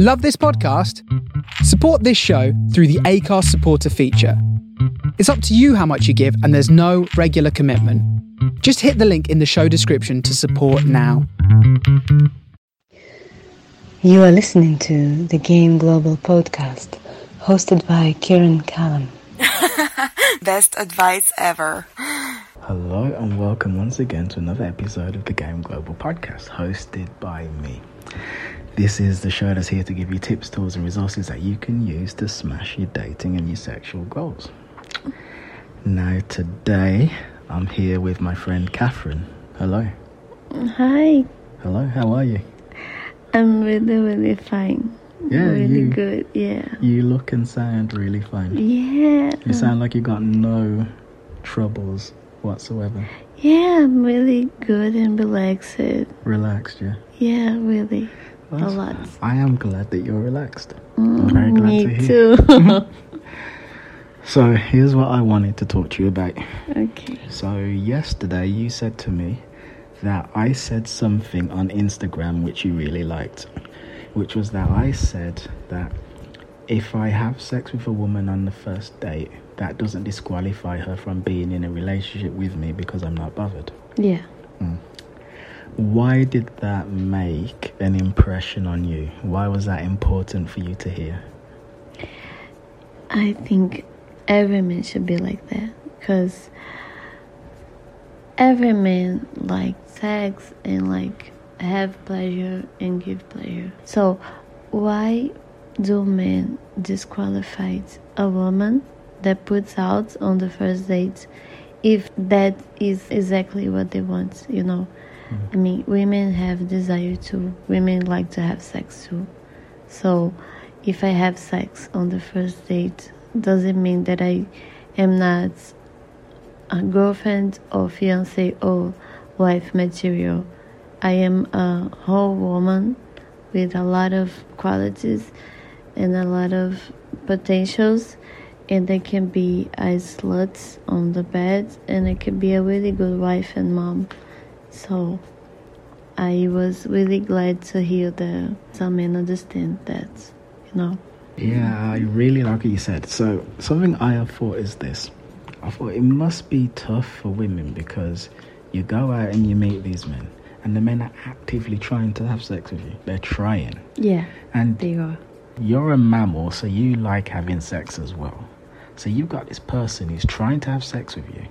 Love this podcast? Support this show through the Acast supporter feature. It's up to you how much you give, and there's no regular commitment. Just hit the link in the show description to support now. You are listening to The Game Global Podcast, hosted by Ciaran Callan. Best advice ever. Hello and welcome once again to another episode of The Game Global Podcast, hosted by me. This is the show that's here to give you tips, tools and resources that you can use to smash your dating and your sexual goals. Now today I'm here with my friend Catherine. Hello. Hi. Hello, how are you? I'm really fine. Yeah, really good. Yeah. You look and sound really fine. Yeah. You sound like you got no troubles whatsoever. Yeah, I'm really good and relaxed. Relaxed, yeah. Yeah, really. That's a lot. I am glad that you're relaxed. I'm very glad to hear. Me too. So here's what I wanted to talk to you about. Okay. So yesterday you said to me that I said something on Instagram which you really liked, which was that I said that if I have sex with a woman on the first date, that doesn't disqualify her from being in a relationship with me because I'm not bothered. Yeah. Why did that make an impression on you? Why was that important for you to hear? I think every man should be like that, because every man likes sex and like have pleasure and give pleasure. So why do men disqualify a woman that puts out on the first date if that is exactly what they want, you know? I mean, women have desire too. Women like to have sex too. So if I have sex on the first date, doesn't mean that I am not a girlfriend or fiance or wife material. I am a whole woman with a lot of qualities and a lot of potentials, and I can be a slut on the bed, and I can be a really good wife and mom. So I was really glad to hear that some men understand that, you know. Yeah, I really like what you said. So something I have thought is this. I thought it must be tough for women because you go out and you meet these men, and the men are actively trying to have sex with you. They're trying. Yeah, and they are. You're a mammal, so you like having sex as well. So you've got this person who's trying to have sex with you.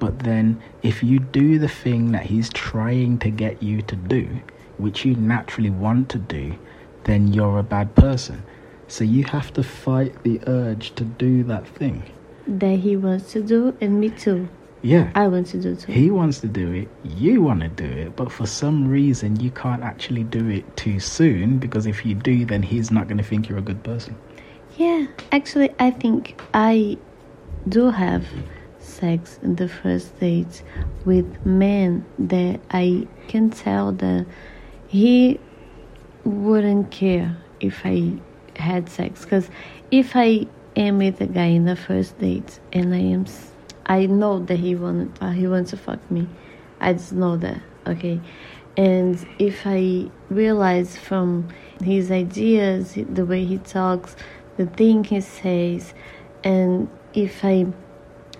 But then if you do the thing that he's trying to get you to do, which you naturally want to do, then you're a bad person. So you have to fight the urge to do that thing that he wants to do, and me too. Yeah. I want to do it too. He wants to do it, you want to do it, but for some reason you can't actually do it too soon, because if you do, then he's not going to think you're a good person. Yeah, actually, I think I do have sex in the first date with men that I can tell that he wouldn't care if I had sex. Because if I am with a guy in the first date and I know that he wants to fuck me, I just know that, okay. And if I realize from his ideas, the way he talks, the thing he says, and if I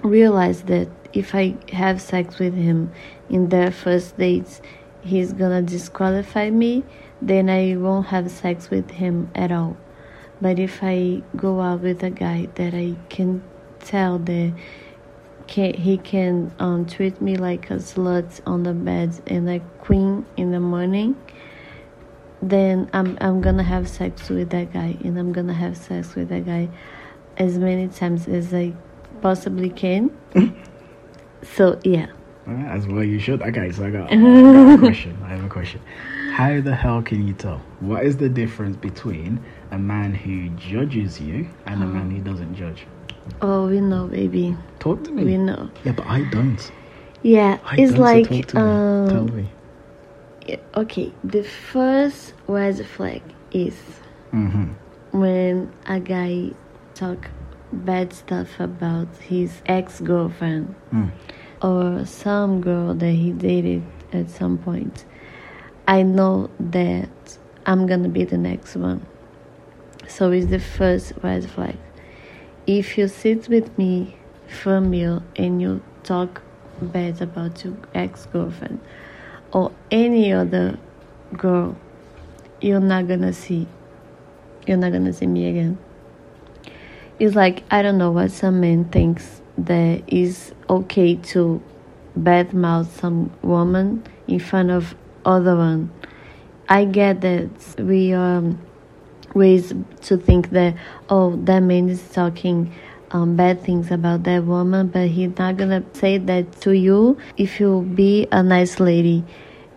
realize that if I have sex with him in their first dates, he's gonna disqualify me, then I won't have sex with him at all. But if I go out with a guy that I can tell that he can treat me like a slut on the bed and a queen in the morning, then I'm gonna have sex with that guy, and I'm gonna have sex with that guy as many times as I possibly can. So yeah, as well you should. Okay, so I have a question. How the hell can you tell? What is the difference between a man who judges you and a man who doesn't judge? Oh, we know, baby. Talk to me. We know. Yeah, but I don't. Yeah, tell me. Okay, the first red flag is when a guy talk bad stuff about his ex-girlfriend or some girl that he dated at some point. I know that I'm gonna be the next one. So it's the first red flag. If you sit with me for a meal and you talk bad about your ex-girlfriend or any other girl, you're not gonna see me again. It's like, I don't know what some man thinks that is okay to badmouth some woman in front of other one. I get that we are raised to think that, oh, that man is talking bad things about that woman, but he's not gonna say that to you if you be a nice lady.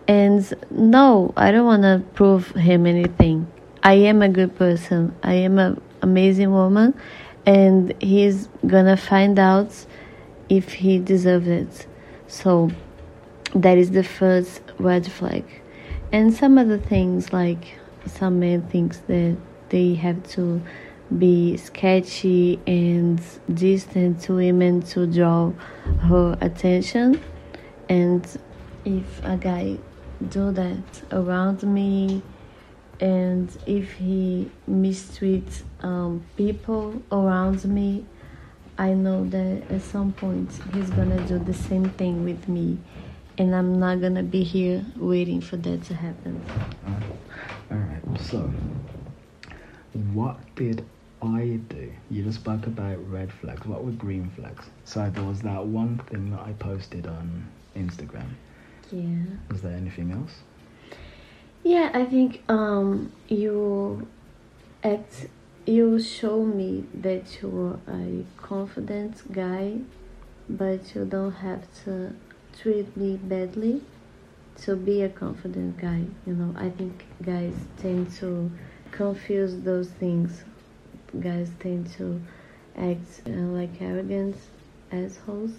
And no, I don't wanna prove him anything. I am a good person. I am an amazing woman. And he's gonna find out if he deserves it. So that is the first red flag. And some other things, like some men thinks that they have to be sketchy and distant to women to draw her attention. And if a guy do that around me, and if he mistreats people around me, I know that at some point he's gonna do the same thing with me, and I'm not gonna be here waiting for that to happen. All right. So, what did I do? You just spoke about red flags. What were green flags? So there was that one thing that I posted on Instagram. Yeah. Was there anything else? Yeah, I think you show me that you are a confident guy, but you don't have to treat me badly to be a confident guy. You know, I think guys tend to confuse those things. Guys tend to act like arrogant assholes,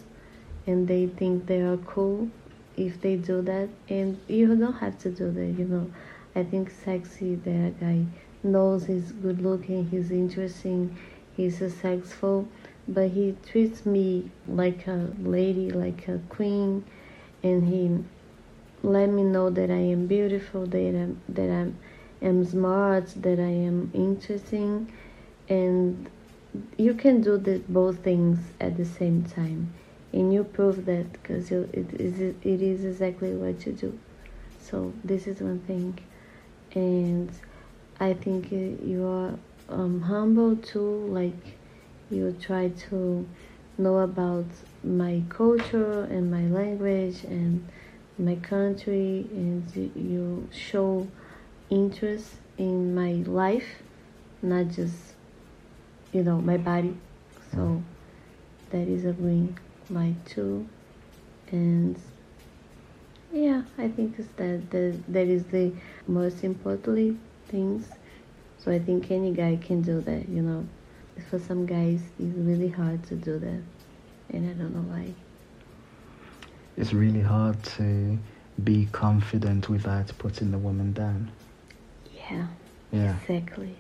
and they think they are cool if they do that, and you don't have to do that, you know. I think sexy, that guy knows he's good looking, he's interesting, he's successful, but he treats me like a lady, like a queen, and he let me know that I am beautiful, that I am smart, that I am interesting, and you can do both things at the same time. And you prove that because it is exactly what you do. So this is one thing. And I think you are humble too. Like, you try to know about my culture and my language and my country. And you show interest in my life, not just, you know, my body. So that is a green. My two. And yeah, I think it's that is the most importantly things. So I think any guy can do that, you know. For some guys it's really hard to do that, and I don't know why. It's really hard to be confident without putting the woman down. Yeah. Exactly.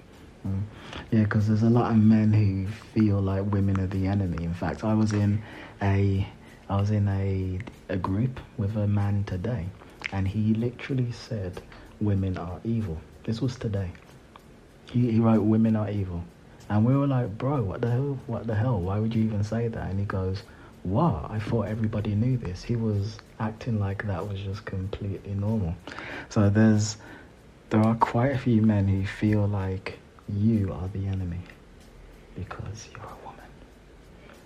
Yeah, because there's a lot of men who feel like women are the enemy. In fact, I was in a group with a man today, and he literally said women are evil. This was today. He wrote women are evil, and we were like, bro, what the hell, why would you even say that? And he goes, wow, I thought everybody knew this. He was acting like that was just completely normal. So there are quite a few men who feel like you are the enemy because you're a woman.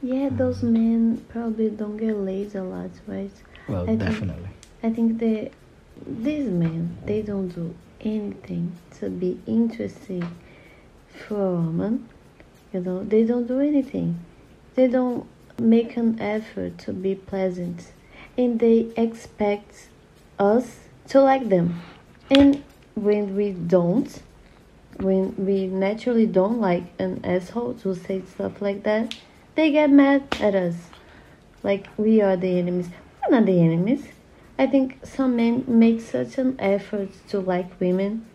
Yeah, those men probably don't get laid a lot, right? Well, definitely. I think these men, they don't do anything to be interesting for a woman. You know, they don't do anything. They don't make an effort to be pleasant. And they expect us to like them. And when we naturally don't like an asshole to say stuff like that, they get mad at us. Like, we are the enemies. We're not the enemies. I think some men make such an effort to like women.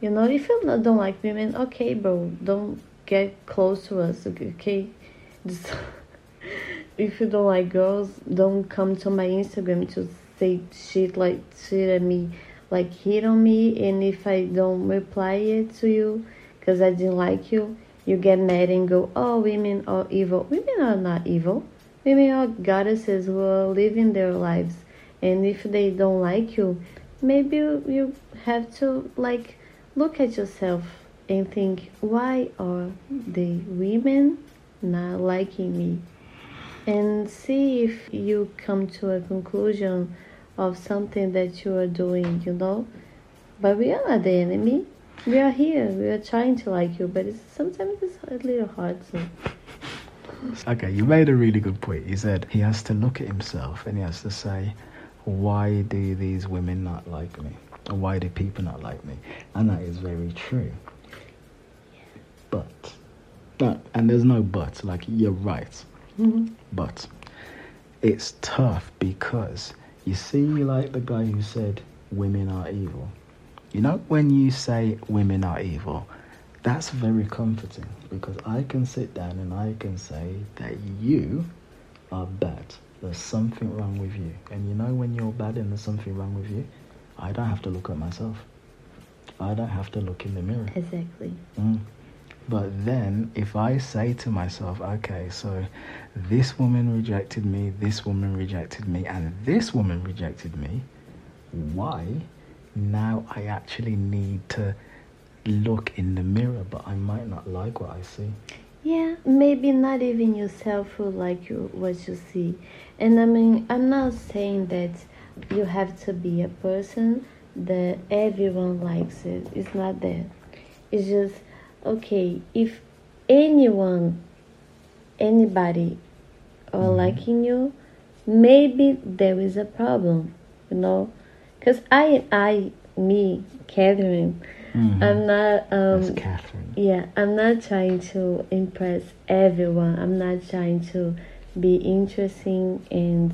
You know, if you don't like women, okay, bro, don't get close to us, okay? Just if you don't like girls, don't come to my Instagram to say shit at me. Like, hit on me, and if I don't reply it to you, because I didn't like you, you get mad and go, oh, women are evil. Women are not evil. Women are goddesses who are living their lives. And if they don't like you, maybe you have to, like, look at yourself and think, why are the women not liking me? And see if you come to a conclusion of something that you are doing, you know? But we are not the enemy. We are here. We are trying to like you, but sometimes it's a little hard to... Okay, you made a really good point. You said he has to look at himself and he has to say, why do these women not like me? Or why do people not like me? And that is very true. Yeah. But, and there's no but, like, you're right. Mm-hmm. But it's tough because you see, like the guy who said women are evil. You know, when you say women are evil, that's very comforting because I can sit down and I can say that you are bad. There's something wrong with you. And you know, when you're bad and there's something wrong with you, I don't have to look at myself. I don't have to look in the mirror. Exactly. Mm. But then, if I say to myself, okay, so this woman rejected me, this woman rejected me, and this woman rejected me, why? Now I actually need to look in the mirror, but I might not like what I see. Yeah, maybe not even yourself will like what you see. And I mean, I'm not saying that you have to be a person that everyone likes it. It's not that. It's just... okay, if anybody are liking you, maybe there is a problem, you know? Because me, Catherine, I'm not... That's Catherine. Yeah, I'm not trying to impress everyone. I'm not trying to be interesting and...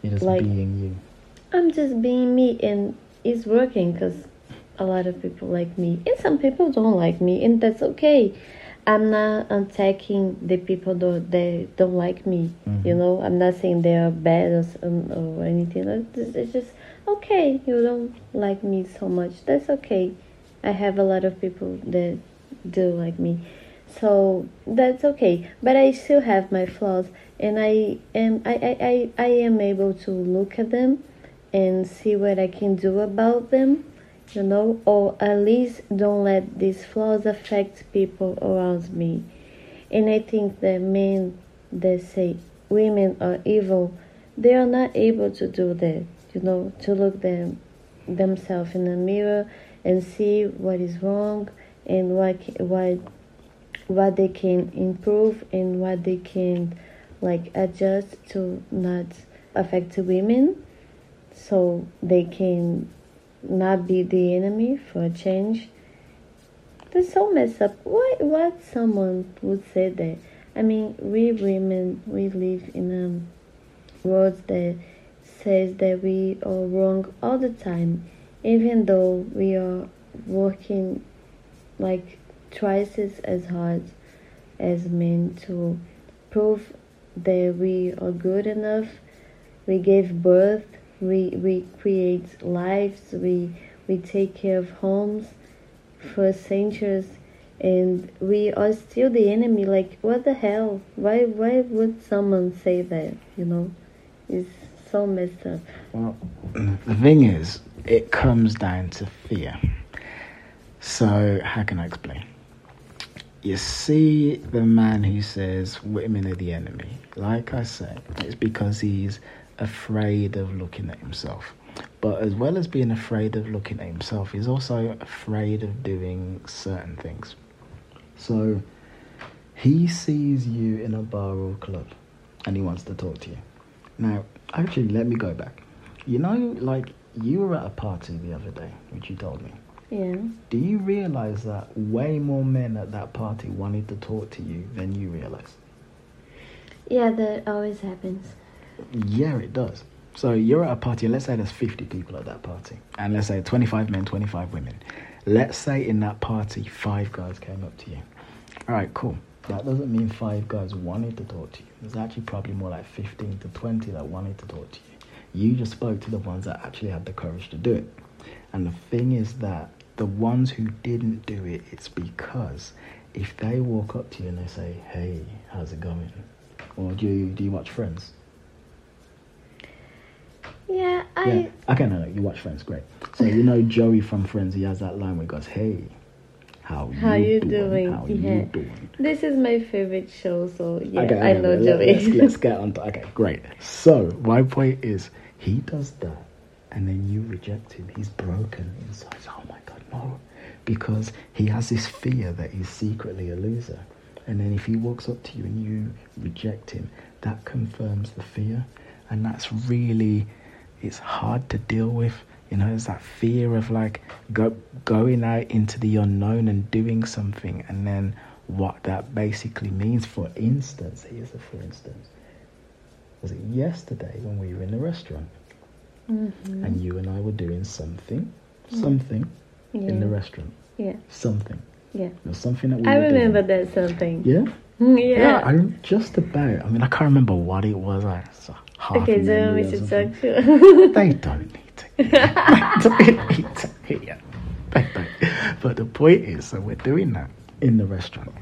you're just like, being you. I'm just being me, and it's working because... a lot of people like me, and some people don't like me, and that's okay. I'm not attacking the people that don't like me, you know? I'm not saying they are bad or anything. It's just, okay, you don't like me so much. That's okay. I have a lot of people that do like me. So that's okay. But I still have my flaws, and I am able to look at them and see what I can do about them. You know, or at least don't let these flaws affect people around me. And I think that men that say women are evil, they are not able to do that, you know, to look themselves in the mirror and see what is wrong and what they can improve and what they can, like, adjust to not affect women so they can... not be the enemy for a change. That's so messed up. What someone would say that? I mean, we women, we live in a world that says that we are wrong all the time, even though we are working like twice as hard as men to prove that we are good enough. We gave birth. We create lives, we take care of homes for centuries, and we are still the enemy. Like, what the hell? Why would someone say that, you know? It's so messed up. Well, the thing is, it comes down to fear. So, how can I explain? You see the man who says women are the enemy. Like I said, it's because he's... afraid of looking at himself. But as well as being afraid of looking at himself, he's also afraid of doing certain things. So he sees you in a bar or club and he wants to talk to you. Now, actually, let me go back. You know, like, you were at a party the other day, which you told me. Yeah. Do you realize that way more men at that party wanted to talk to you than you realized? Yeah, that always happens. Yeah, it does. So you're at a party, and let's say there's 50 people at that party. And let's say 25 men, 25 women. Let's say in that party, 5 guys came up to you. All right, cool. That doesn't mean 5 guys wanted to talk to you. There's actually probably more like 15 to 20 that wanted to talk to you. You just spoke to the ones that actually had the courage to do it. And the thing is that The ones who didn't do it, it's because if they walk up to you and they say, hey, how's it going? Or do you watch Friends? Yeah, okay, no, you watch Friends, great. So you know Joey from Friends, he has that line where he goes, hey, how you doing? How you doing? This is my favorite show, so yeah, okay, I know Joey. Let's get on to, okay, great. So my point is, he does that, and then you reject him. He's broken inside. Oh my God, no. Because he has this fear that he's secretly a loser. And then if he walks up to you and you reject him, that confirms the fear. And that's really, it's hard to deal with. You know, it's that fear of like going out into the unknown and doing something. And then what that basically means, for instance, here's a for instance. Was it yesterday when we were in the restaurant? Mm-hmm. And you and I were doing something yeah. in the restaurant. Yeah. Something. Yeah. There's something that we I remember doing. That something. Yeah? Yeah. I mean, I can't remember what it was. Okay, so we should talk to you. They don't need to hear. They don't. But the point is, so we're doing that in the restaurant.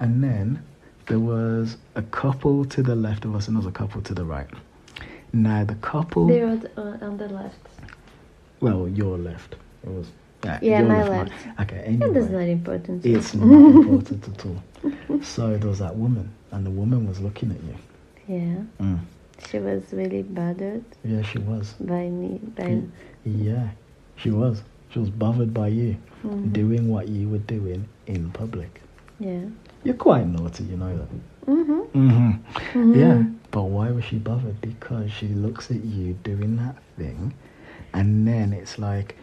And then there was a couple to the left of us and there was a couple to the right. Now the couple... They were on the left. Well, your left. It was... Yeah, my left. Okay, anyway. That is not important. It's not important at all. So there was that woman, and the woman was looking at you. Yeah. Mm. She was really bothered. Yeah, she was. By me. Yeah, she was. She was bothered by you. Mm-hmm. Doing what you were doing in public. Yeah. You're quite naughty, you know that. Mm-hmm. Mm-hmm. Mm-hmm. Yeah. But why was she bothered? Because she looks at you doing that thing, and then it's like,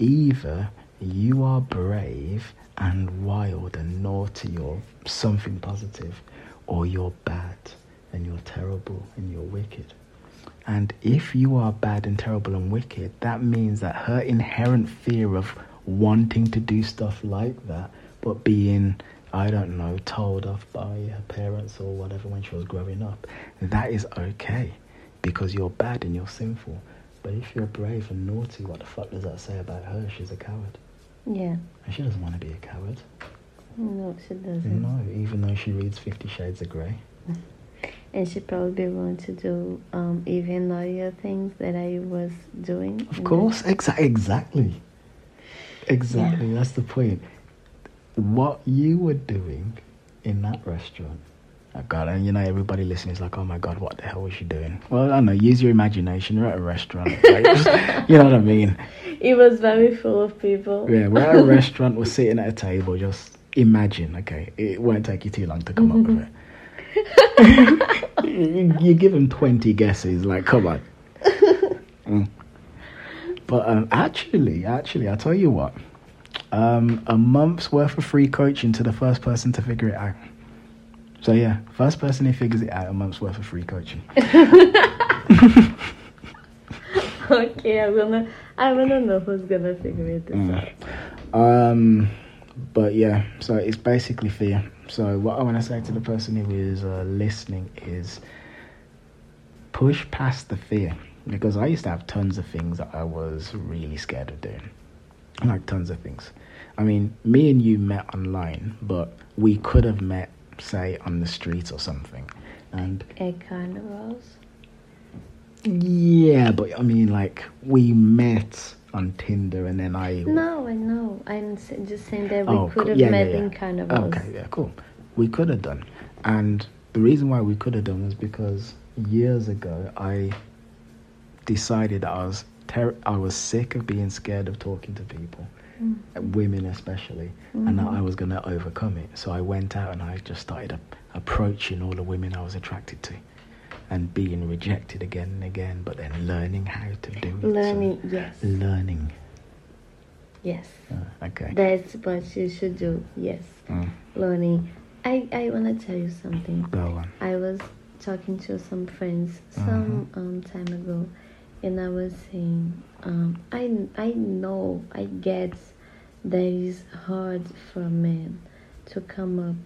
either you are brave and wild and naughty or something positive, or you're bad and you're terrible and you're wicked. And if you are bad and terrible and wicked, that means that her inherent fear of wanting to do stuff like that, but being... I don't know, told off by her parents or whatever when she was growing up, that is okay because you're bad and you're sinful. But if you're brave and naughty, what the fuck does that say about her? She's a coward. Yeah. And she doesn't want to be a coward. No, she doesn't. No, even though she reads 50 Shades of Grey. And she probably wants to do even naughtier things that I was doing. Of course, exactly. Exactly, yeah. That's the point. What you were doing in that restaurant, oh God, and you know, everybody listening is like, oh my God, what the hell was she doing? Well, I don't know, use your imagination, you're at a restaurant. Like, you know what I mean? It was very full of people. Yeah, we're at a restaurant, we're sitting at a table, just imagine, okay, it won't take you too long to come up with it. You give them 20 guesses, like, come on. But actually, I'll tell you what. A month's worth of free coaching to the first person to figure it out. So yeah, first person who figures it out, a month's worth of free coaching. Okay, I wanna know who's gonna figure this out. But yeah, so it's basically fear. So what I wanna say to the person who is listening is push past the fear, because I used to have tons of things that I was really scared of doing. Like tons of things. I mean, me and you met online, but we could have met, say, on the street or something. And it kind of was. Yeah, but I mean, like, we met on Tinder and then I... No, I know. I'm just saying that we could have met in carnivals. Okay, yeah, cool. We could have done. And the reason why we could have done was because years ago, I decided that I was sick of being scared of talking to people, women especially, and that I was going to overcome it. So I went out and I just started approaching all the women I was attracted to and being rejected again and again, but then learning how to do it. Learning. Yes. Okay. That's what you should do, yes. Learning. I want to tell you something. Go on. I was talking to some friends some time ago, and I was saying, I know, I get that it's hard for a man to come up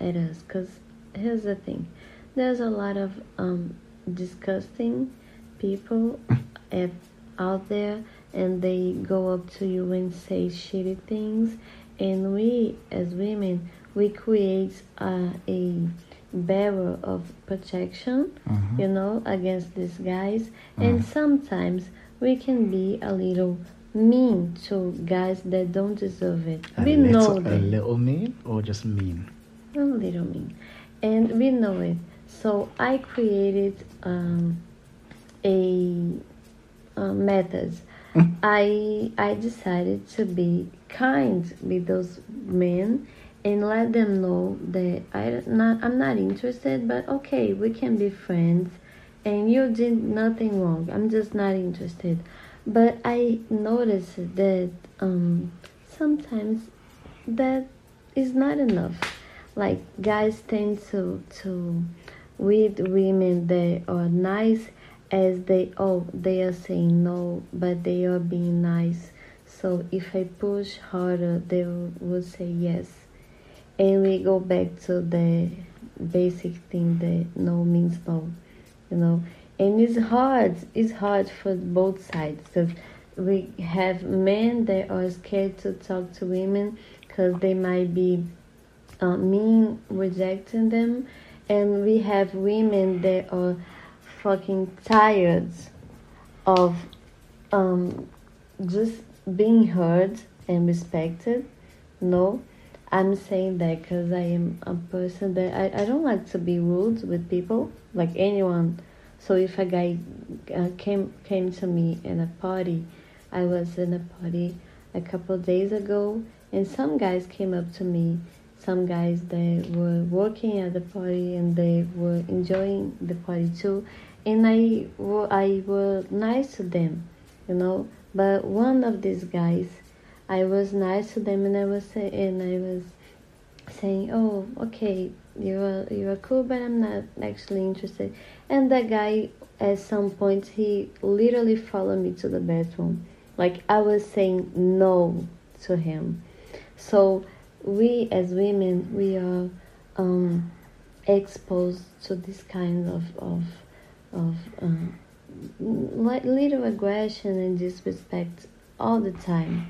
at us. Because here's the thing. There's a lot of disgusting people out there. and they go up to you and say shitty things. And we, as women, we create a barrier of protection, you know, against these guys. And sometimes we can be a little mean to guys that don't deserve it. We know that. A little mean or just mean? A little mean. And we know it. So I created a method. I decided to be kind with those men and let them know that I'm not interested, but okay, we can be friends and you did nothing wrong. I'm just not interested. But I noticed that sometimes that is not enough. Like, guys tend to with women that are nice, as they are saying no, but they are being nice. So if I push harder, they will say yes. And we go back to the basic thing that no means no, you know. And it's hard for both sides. So we have men that are scared to talk to women because they might be mean, rejecting them. And we have women that are fucking tired of just being heard and respected. No, I'm saying that because I am a person that I don't like to be rude with people, like anyone. So if a guy came to me in a party, I was in a party a couple of days ago, and some guys came up to me, some guys that were working at the party and they were enjoying the party too, and I were nice to them, you know. But one of these guys, I was nice to them and I was saying, oh, okay, you are cool, but I'm not actually interested. And that guy, at some point, he literally followed me to the bathroom. Like, I was saying no to him. So we, as women, we are exposed to this kind of little aggression and disrespect all the time.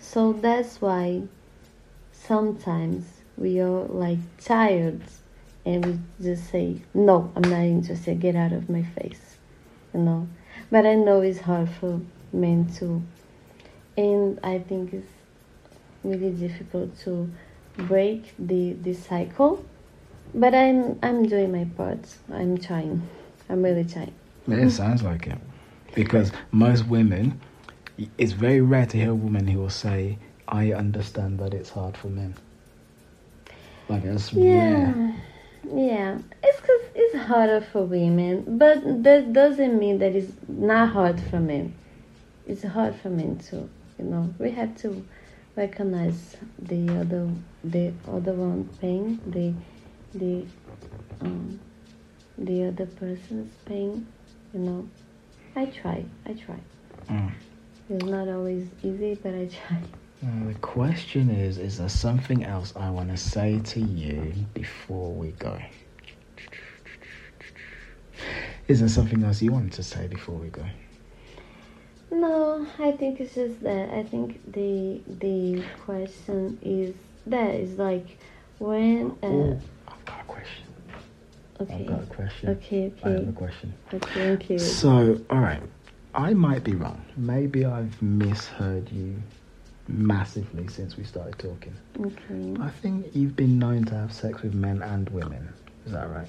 So that's why sometimes we are like tired and we just say, no, I'm not interested, get out of my face, you know. But I know it's hard for men too. And I think it's really difficult to break the cycle. But I'm doing my part. I'm trying. I'm really trying. It sounds like it. Because most women, it's very rare to hear a woman who will say, I understand that it's hard for men. Like, that's rare. Yeah, it's because it's harder for women, but that doesn't mean that it's not hard for men. It's hard for men too, you know. We have to recognize the other one's pain, the other person's pain, you know. I try. Mm. It's not always easy, but I try. The question is there something else I want to say to you before we go? Is there something else you wanted to say before we go? No, I think it's just that. I think the question is that. It's like when... I've got a question. Okay. I have a question. Okay, thank you. So, all right. I might be wrong. Maybe I've misheard you massively since we started talking. Okay. I think you've been known to have sex with men and women. Is that right?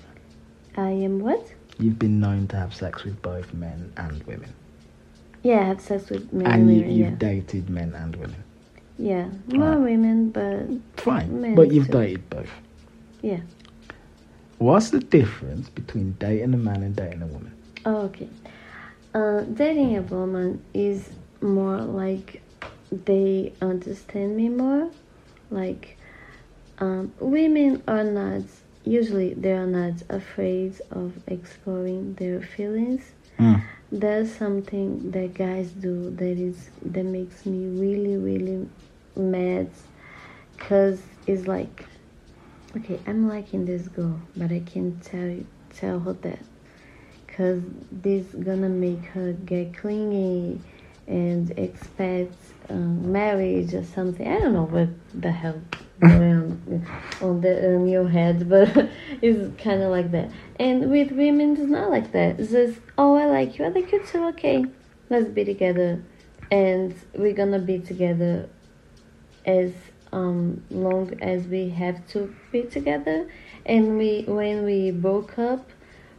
I am what? You've been known to have sex with both men and women. Yeah, I have sex with men and women. And you've dated men and women. Yeah, more women, but fine. Men but you've too. Dated both. Yeah. What's the difference between dating a man and dating a woman? Oh, okay. Dating a woman is more like they understand me more. Like, women are not, usually they are not afraid of exploring their feelings. Mm. There's something that guys do that makes me really, really mad. Because it's like, okay, I'm liking this girl, but I can't tell her that. Because this gonna make her get clingy and expect marriage or something. I don't know what the hell going on your head, but it's kind of like that. And with women, it's not like that. It's just, oh, I like you. I like you too. Okay, let's be together. And we're gonna be together as long as we have to be together. And when we broke up,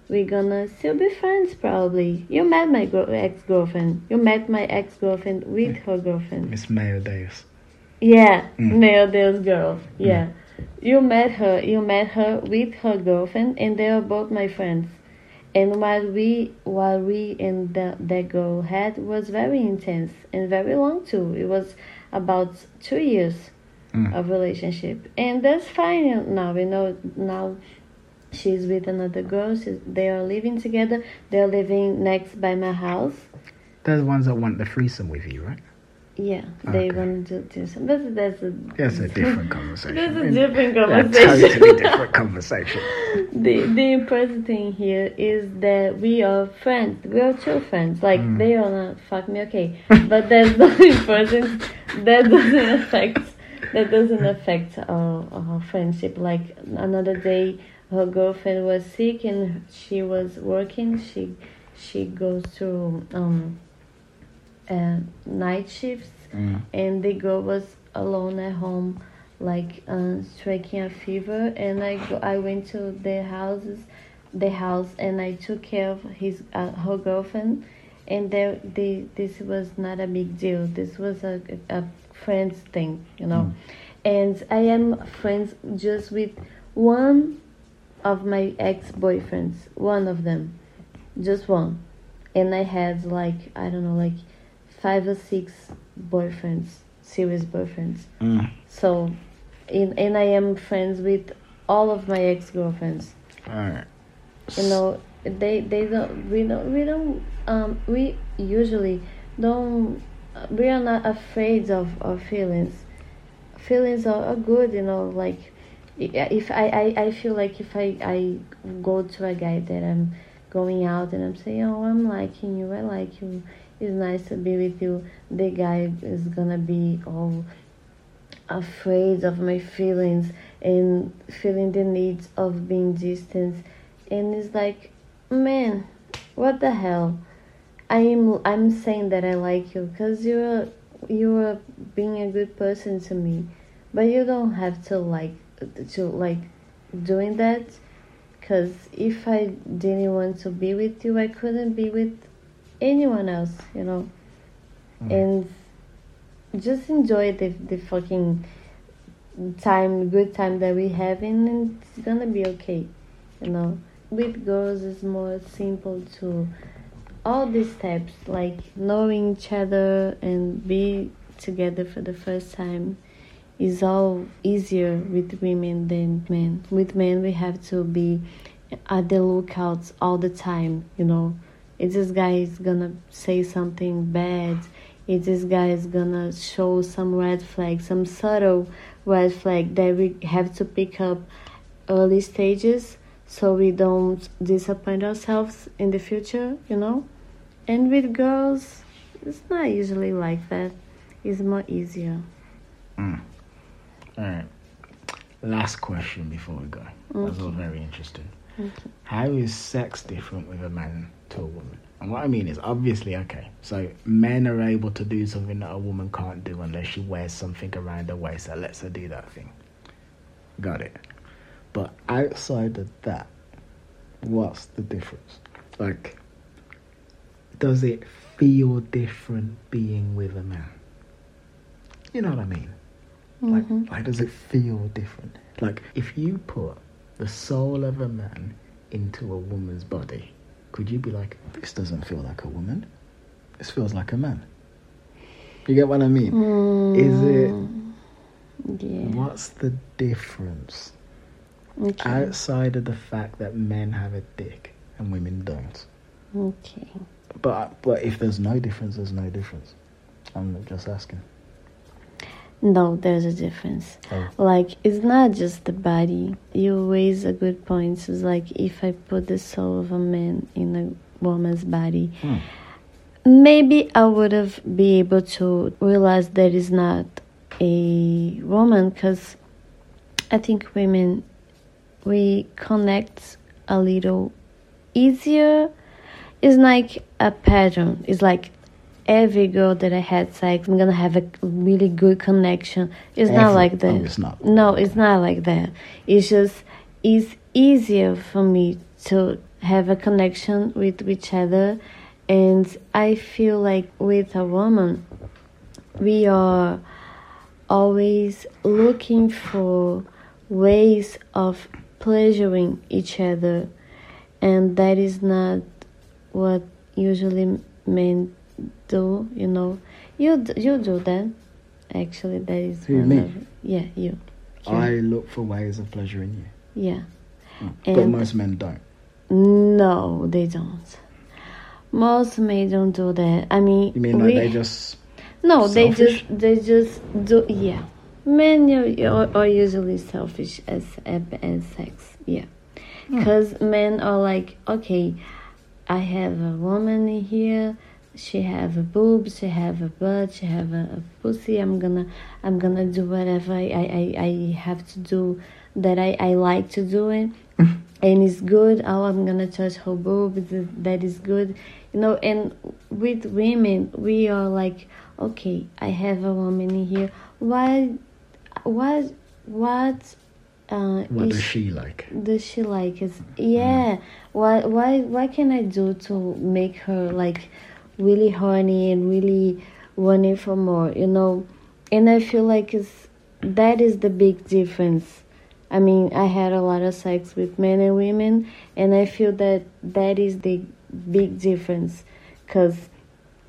we're gonna still be friends, probably. You met my ex-girlfriend. You met my ex-girlfriend with her girlfriend. Miss Mayo Deus. Yeah, Mayo Deus girl. Yeah. You met her with her girlfriend, and they were both my friends. And what we and that girl had was very intense and very long too. It was about 2 years of relationship, and that's fine now. You know, now she's with another girl. They are living together. They are living next by my house. Those ones that want the threesome with you, right? Yeah, they want to do threesome. That's a different conversation. That's a different conversation. A totally different conversation. The important thing here is that we are friends. We are two friends. Like, they wanna fuck me, okay. But that's not important. That doesn't affect our friendship. Like, another day, her girlfriend was sick and she was working. She goes to night shifts, and the girl was alone at home, like striking a fever. And I went to the house, and I took care of her girlfriend. And this was not a big deal. This was a friends thing, you know. And I am friends just with one of my ex-boyfriends, one of them, just one. And I had, like, I don't know, like 5 or 6 boyfriends, serious boyfriends. So, and I am friends with all of my ex-girlfriends. All right. You know, we are not afraid of feelings. Feelings are good, you know, like, if I feel like if I go to a guy that I'm going out and I'm saying, oh, I'm liking you, I like you, it's nice to be with you, the guy is gonna be all afraid of my feelings and feeling the needs of being distant. And it's like, man, what the hell? I'm saying that I like you because you're being a good person to me, but you don't have to like doing that, because if I didn't want to be with you, I couldn't be with anyone else, you know. And just enjoy the fucking good time that we have, and it's gonna be okay, you know. With girls, it's more simple to all these steps, like knowing each other and be together for the first time, is all easier with women than men. With men, we have to be at the lookout all the time, you know. If this guy is gonna say something bad, if this guy is gonna show some red flag, some subtle red flag that we have to pick up early stages so we don't disappoint ourselves in the future, you know. And with girls, it's not usually like that. It's more easier. All right. Last question before we go. Okay. That's all very interesting. Okay. How is sex different with a man to a woman? And what I mean is, obviously, okay, so men are able to do something that a woman can't do unless she wears something around her waist that lets her do that thing. Got it. But outside of that, what's the difference? Like, does it feel different being with a man? You know what I mean? Mm-hmm. Like, does it feel different? Like, if you put the soul of a man into a woman's body, could you be like, this doesn't feel like a woman, this feels like a man? You get what I mean? Is it... Yeah. What's the difference? Okay. Outside of the fact that men have a dick and women don't. Okay. But if there's no difference, there's no difference. I'm just asking. No, there's a difference. Oh. Like, it's not just the body. You raise a good point. It's like, if I put the soul of a man in a woman's body, maybe I would have been able to realize that is not a woman, because I think women, we connect a little easier. It's like a pattern. It's like every girl that I had sex, I'm gonna have a really good connection. It's not like that. No, it's not. No, it's not like that. It's just, it's easier for me to have a connection with each other. And I feel like with a woman, we are always looking for ways of pleasuring each other, and that is not what usually men do, you know. You do that, actually. That is one me? Of, yeah, you. I look for ways of pleasuring you. Yeah. Oh. But most men don't. No, they don't. Most men don't do that. I mean, you mean like they just? No, selfish? they just do. Yeah, men are usually selfish as sex. Yeah, because men are like, okay, I have a woman in here. She have a boob. She have a butt. She have a pussy. I'm gonna do whatever I have to do that I like to do it, and it's good. Oh, I'm gonna touch her boob. That is good, you know. And with women, we are like, okay, I have a woman in here. What does she like? Does she like it? Yeah. Why can I do to make her like really horny and really wanting for more, you know? And I feel like that is the big difference. I mean, I had a lot of sex with men and women, and I feel that is the big difference, because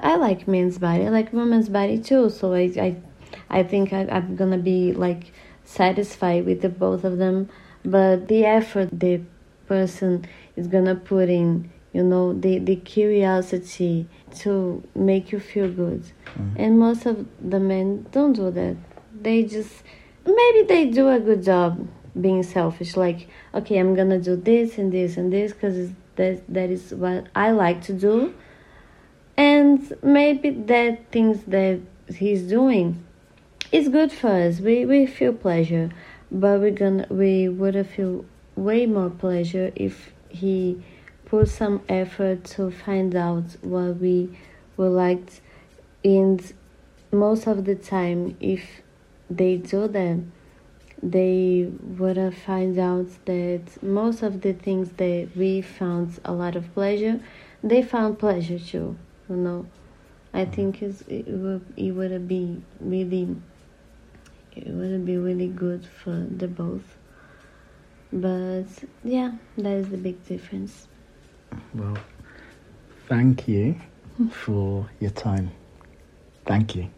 I like men's body, I like women's body too, so I think I'm gonna be like satisfied with the both of them, but the effort the person is gonna put in, you know, the curiosity to make you feel good. Mm-hmm. And most of the men don't do that. They just, maybe they do a good job being selfish, like, okay, I'm gonna do this and this and this, because that is what I like to do. And maybe that things that he's doing is good for us. We feel pleasure, but we would have feel way more pleasure if he put some effort to find out what we would like. And most of the time, if they do that, they would have find out that most of the things that we found a lot of pleasure, they found pleasure too. You know, I think it would be really good for the both. But yeah, that is the big difference. Well, thank you for your time. Thank you.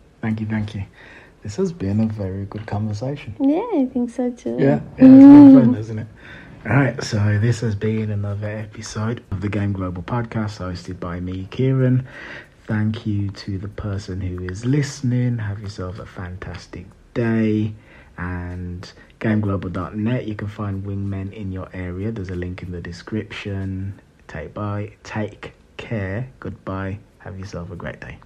This has been a very good conversation. Yeah, I think so too. Yeah, it's been fun, isn't it? All right, so this has been another episode of the Game Global Podcast, hosted by me, Ciaran. Thank you to the person who is listening. Have yourself a fantastic day. And gameglobal.net, you can find wingmen in your area. There's a link in the description. Take care. Goodbye. Have yourself a great day.